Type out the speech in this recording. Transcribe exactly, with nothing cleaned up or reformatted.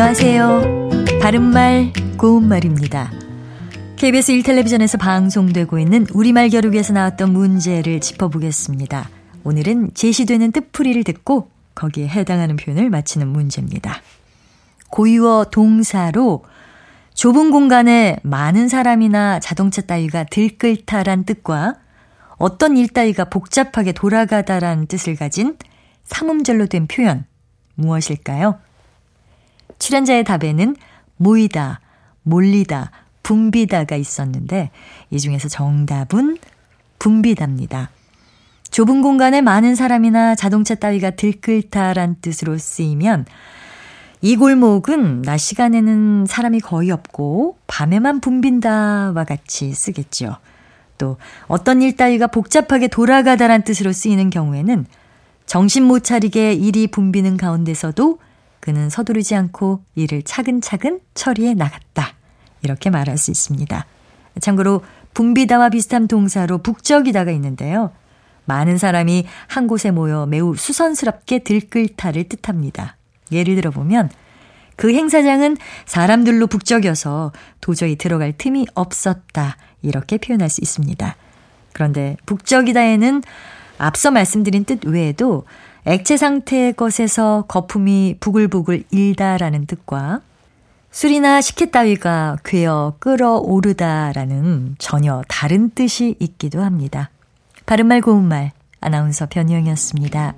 안녕하세요. 바른말 고운말입니다. 케이비에스 일 텔레비전에서 방송되고 있는 우리말 겨루기에서 나왔던 문제를 짚어보겠습니다. 오늘은 제시되는 뜻풀이를 듣고 거기에 해당하는 표현을 맞히는 문제입니다. 고유어 동사로 좁은 공간에 많은 사람이나 자동차 따위가 들끓다란 뜻과 어떤 일 따위가 복잡하게 돌아가다란 뜻을 가진 삼음절로 된 표현, 무엇일까요? 출연자의 답에는 모이다, 몰리다, 붐비다가 있었는데 이 중에서 정답은 붐비다입니다. 좁은 공간에 많은 사람이나 자동차 따위가 들끓다란 뜻으로 쓰이면 이 골목은 낮 시간에는 사람이 거의 없고 밤에만 붐빈다와 같이 쓰겠죠. 또 어떤 일 따위가 복잡하게 돌아가다란 뜻으로 쓰이는 경우에는 정신 못 차리게 일이 붐비는 가운데서도 그는 서두르지 않고 일을 차근차근 처리해 나갔다. 이렇게 말할 수 있습니다. 참고로 붐비다와 비슷한 동사로 북적이다가 있는데요. 많은 사람이 한 곳에 모여 매우 수선스럽게 들끓다를 뜻합니다. 예를 들어보면 그 행사장은 사람들로 북적여서 도저히 들어갈 틈이 없었다. 이렇게 표현할 수 있습니다. 그런데 북적이다에는 앞서 말씀드린 뜻 외에도 액체 상태의 것에서 거품이 부글부글 일다라는 뜻과 술이나 식혜 따위가 괴어 끓어오르다라는 전혀 다른 뜻이 있기도 합니다. 바른말 고운말 아나운서 변희영이었습니다.